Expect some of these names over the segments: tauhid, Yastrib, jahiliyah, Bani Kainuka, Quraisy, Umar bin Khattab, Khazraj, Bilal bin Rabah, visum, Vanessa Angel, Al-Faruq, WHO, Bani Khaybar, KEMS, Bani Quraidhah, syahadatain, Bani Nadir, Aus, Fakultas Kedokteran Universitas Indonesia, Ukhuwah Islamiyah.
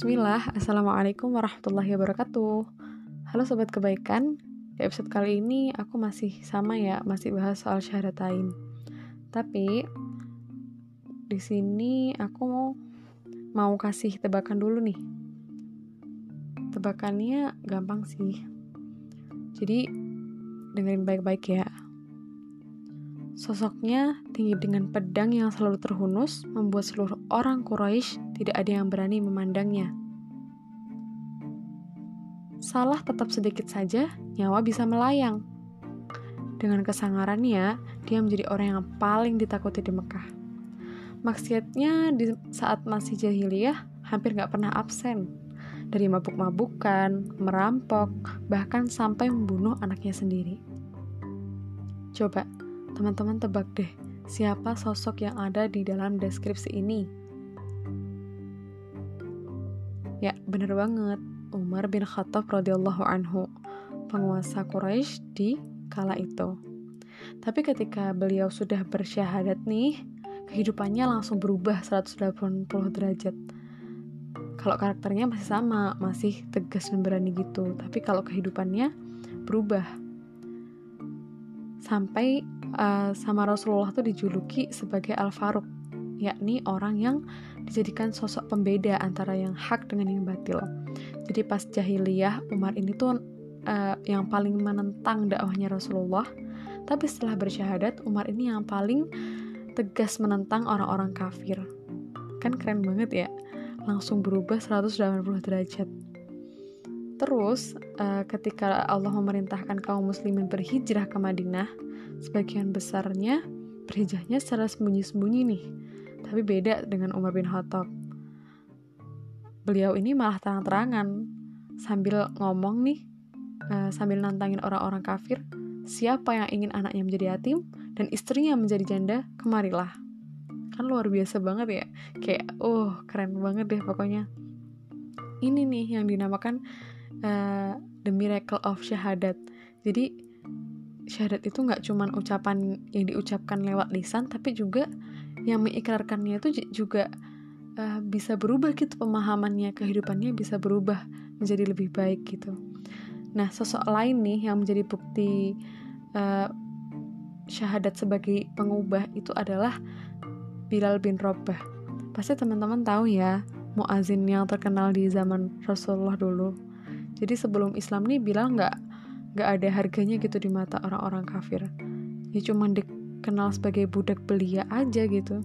Bismillah, Assalamualaikum warahmatullahi wabarakatuh. Halo Sobat Kebaikan, di episode kali ini aku masih bahas soal syahadatain. Tapi di sini aku mau kasih tebakan dulu nih. Tebakannya gampang sih, jadi dengerin baik-baik ya. Sosoknya tinggi dengan pedang yang selalu terhunus, membuat seluruh orang Quraisy tidak ada yang berani memandangnya. Salah tetap sedikit saja, nyawa bisa melayang. Dengan kesangarannya, dia menjadi orang yang paling ditakuti di Mekah. Maksiatnya di saat masih jahiliyah hampir gak pernah absen. Dari mabuk-mabukan, merampok, bahkan sampai membunuh anaknya sendiri. Coba, teman-teman tebak deh, siapa sosok yang ada di dalam deskripsi ini? Ya, benar banget. Umar bin Khattab radhiyallahu anhu, penguasa Quraisy di kala itu. Tapi ketika beliau sudah bersyahadat nih, kehidupannya langsung berubah 180 derajat. Kalau karakternya masih sama, masih tegas dan berani gitu, tapi kalau kehidupannya berubah. Sampai sama Rasulullah tuh dijuluki sebagai Al-Faruq, yakni orang yang dijadikan sosok pembeda antara yang hak dengan yang batil. Jadi pas jahiliyah, Umar ini tuh yang paling menentang dakwahnya Rasulullah, tapi setelah bersyahadat, Umar ini yang paling tegas menentang orang-orang kafir. Kan keren banget ya? Langsung berubah 180 derajat. Terus, ketika Allah memerintahkan kaum muslimin berhijrah ke Madinah, sebagian besarnya berhijrahnya secara sembunyi-sembunyi nih. Tapi beda dengan Umar bin Khattab. Beliau ini malah terang-terangan sambil ngomong nih, sambil nantangin orang-orang kafir, siapa yang ingin anaknya menjadi yatim dan istrinya menjadi janda, kemarilah. Kan luar biasa banget ya, kayak keren banget deh pokoknya. Ini nih yang dinamakan the miracle of syahadat. Jadi syahadat itu gak cuman ucapan yang diucapkan lewat lisan, tapi juga yang mengikrarkannya itu juga bisa berubah gitu, pemahamannya, kehidupannya bisa berubah menjadi lebih baik gitu. Nah, sosok lain nih yang menjadi bukti syahadat sebagai pengubah itu adalah Bilal bin Rabah. Pasti teman-teman tahu ya, muazin yang terkenal di zaman Rasulullah dulu. Jadi sebelum Islam nih Bilal nggak ada harganya gitu di mata orang-orang kafir. Ya cuma dikenal sebagai budak belia aja gitu.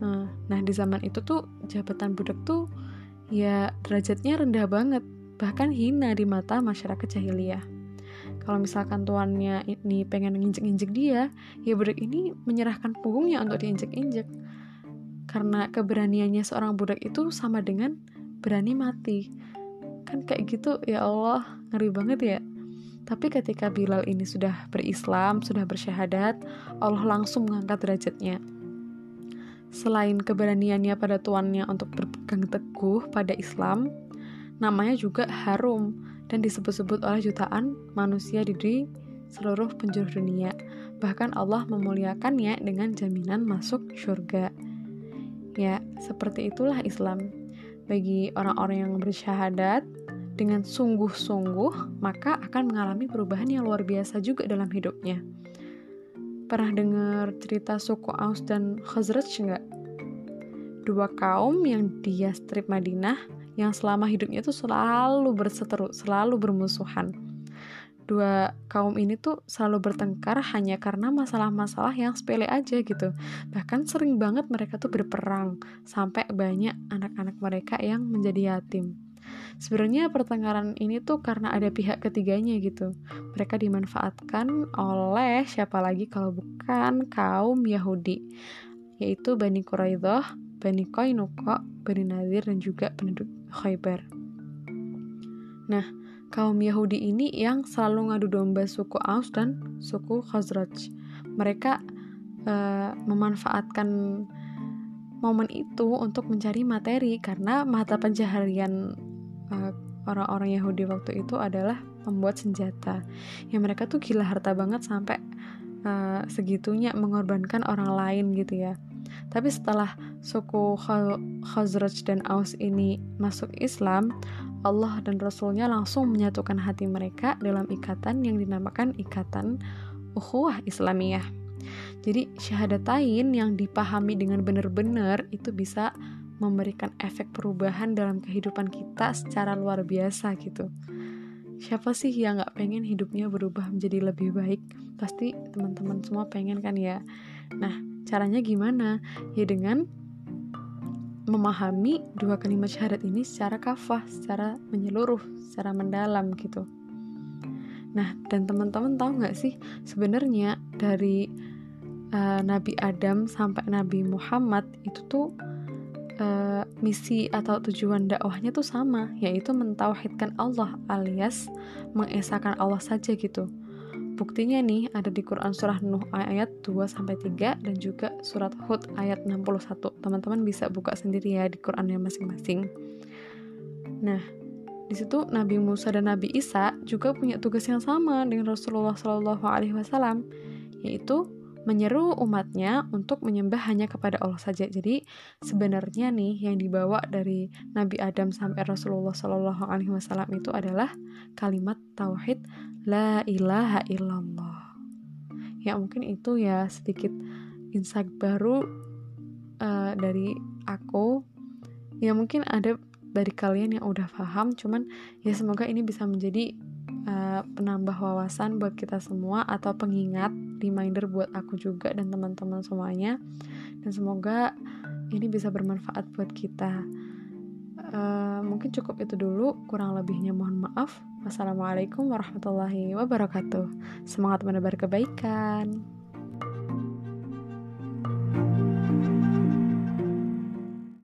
Nah di zaman itu tuh jabatan budak tuh ya derajatnya rendah banget, bahkan hina di mata masyarakat jahiliyah. Kalau misalkan tuannya ini pengen nginjek-injek dia, ya budak ini menyerahkan punggungnya untuk diinjek-injek. Karena keberaniannya seorang budak itu sama dengan berani mati. Kan kayak gitu, ya Allah, ngeri banget ya. Tapi ketika Bilal ini sudah berislam, sudah bersyahadat, Allah langsung mengangkat derajatnya. Selain keberaniannya pada tuannya untuk berpegang teguh pada Islam, namanya juga harum dan disebut-sebut oleh jutaan manusia di seluruh penjuru dunia. Bahkan Allah memuliakannya dengan jaminan masuk surga. Ya, seperti itulah Islam. Bagi orang-orang yang bersyahadat dengan sungguh-sungguh, maka akan mengalami perubahan yang luar biasa juga dalam hidupnya. Pernah dengar cerita suku Aus dan Khazraj enggak? Dua kaum yang di Yastrib Madinah yang selama hidupnya tuh selalu berseteru, selalu bermusuhan. Dua kaum ini tuh selalu bertengkar hanya karena masalah-masalah yang sepele aja gitu. Bahkan sering banget mereka tuh berperang, sampai banyak anak-anak mereka yang menjadi yatim. Sebenarnya pertengkaran ini tuh karena ada pihak ketiganya gitu. Mereka dimanfaatkan oleh siapa lagi kalau bukan kaum Yahudi, yaitu Bani Quraidhah, Bani Kainuka, Bani Nadir, dan juga Bani Khaybar. Nah, kaum Yahudi ini yang selalu ngadu domba suku Aus dan suku Khazraj. Mereka memanfaatkan momen itu untuk mencari materi, karena mata pencaharian orang-orang Yahudi waktu itu adalah membuat senjata. Ya, mereka tuh gila harta banget sampai segitunya mengorbankan orang lain gitu ya. Tapi setelah suku Khazraj dan Aus ini masuk Islam, Allah dan Rasulnya langsung menyatukan hati mereka dalam ikatan yang dinamakan ikatan Ukhuwah Islamiyah. Jadi syahadatain yang dipahami dengan benar-benar itu bisa memberikan efek perubahan dalam kehidupan kita secara luar biasa gitu. Siapa sih yang gak pengen hidupnya berubah menjadi lebih baik? Pasti teman-teman semua pengen kan ya. Nah, caranya gimana? Ya dengan memahami dua kalimat syahadat ini secara kafah, secara menyeluruh, secara mendalam gitu. Nah, dan teman-teman tahu gak sih sebenarnya dari Nabi Adam sampai Nabi Muhammad itu tuh misi atau tujuan dakwahnya tuh sama, yaitu mentauhidkan Allah alias mengesakan Allah saja gitu. Buktinya nih ada di Quran surah Nuh ayat 2-3 dan juga surat Hud ayat 61. Teman-teman bisa buka sendiri ya di Qurannya masing-masing. Nah, di situ Nabi Musa dan Nabi Isa juga punya tugas yang sama dengan Rasulullah SAW, yaitu menyeru umatnya untuk menyembah hanya kepada Allah saja. Jadi sebenarnya nih yang dibawa dari Nabi Adam sampai Rasulullah SAW itu adalah kalimat tauhid la ilaha illallah. Ya mungkin itu ya sedikit insight baru dari aku. Ya mungkin ada dari kalian yang udah paham, cuman ya semoga ini bisa menjadi penambah wawasan buat kita semua atau pengingat, reminder buat aku juga dan teman-teman semuanya, dan semoga ini bisa bermanfaat buat kita. Mungkin cukup itu dulu, kurang lebihnya mohon maaf. Wassalamualaikum warahmatullahi wabarakatuh. Semangat menebar kebaikan.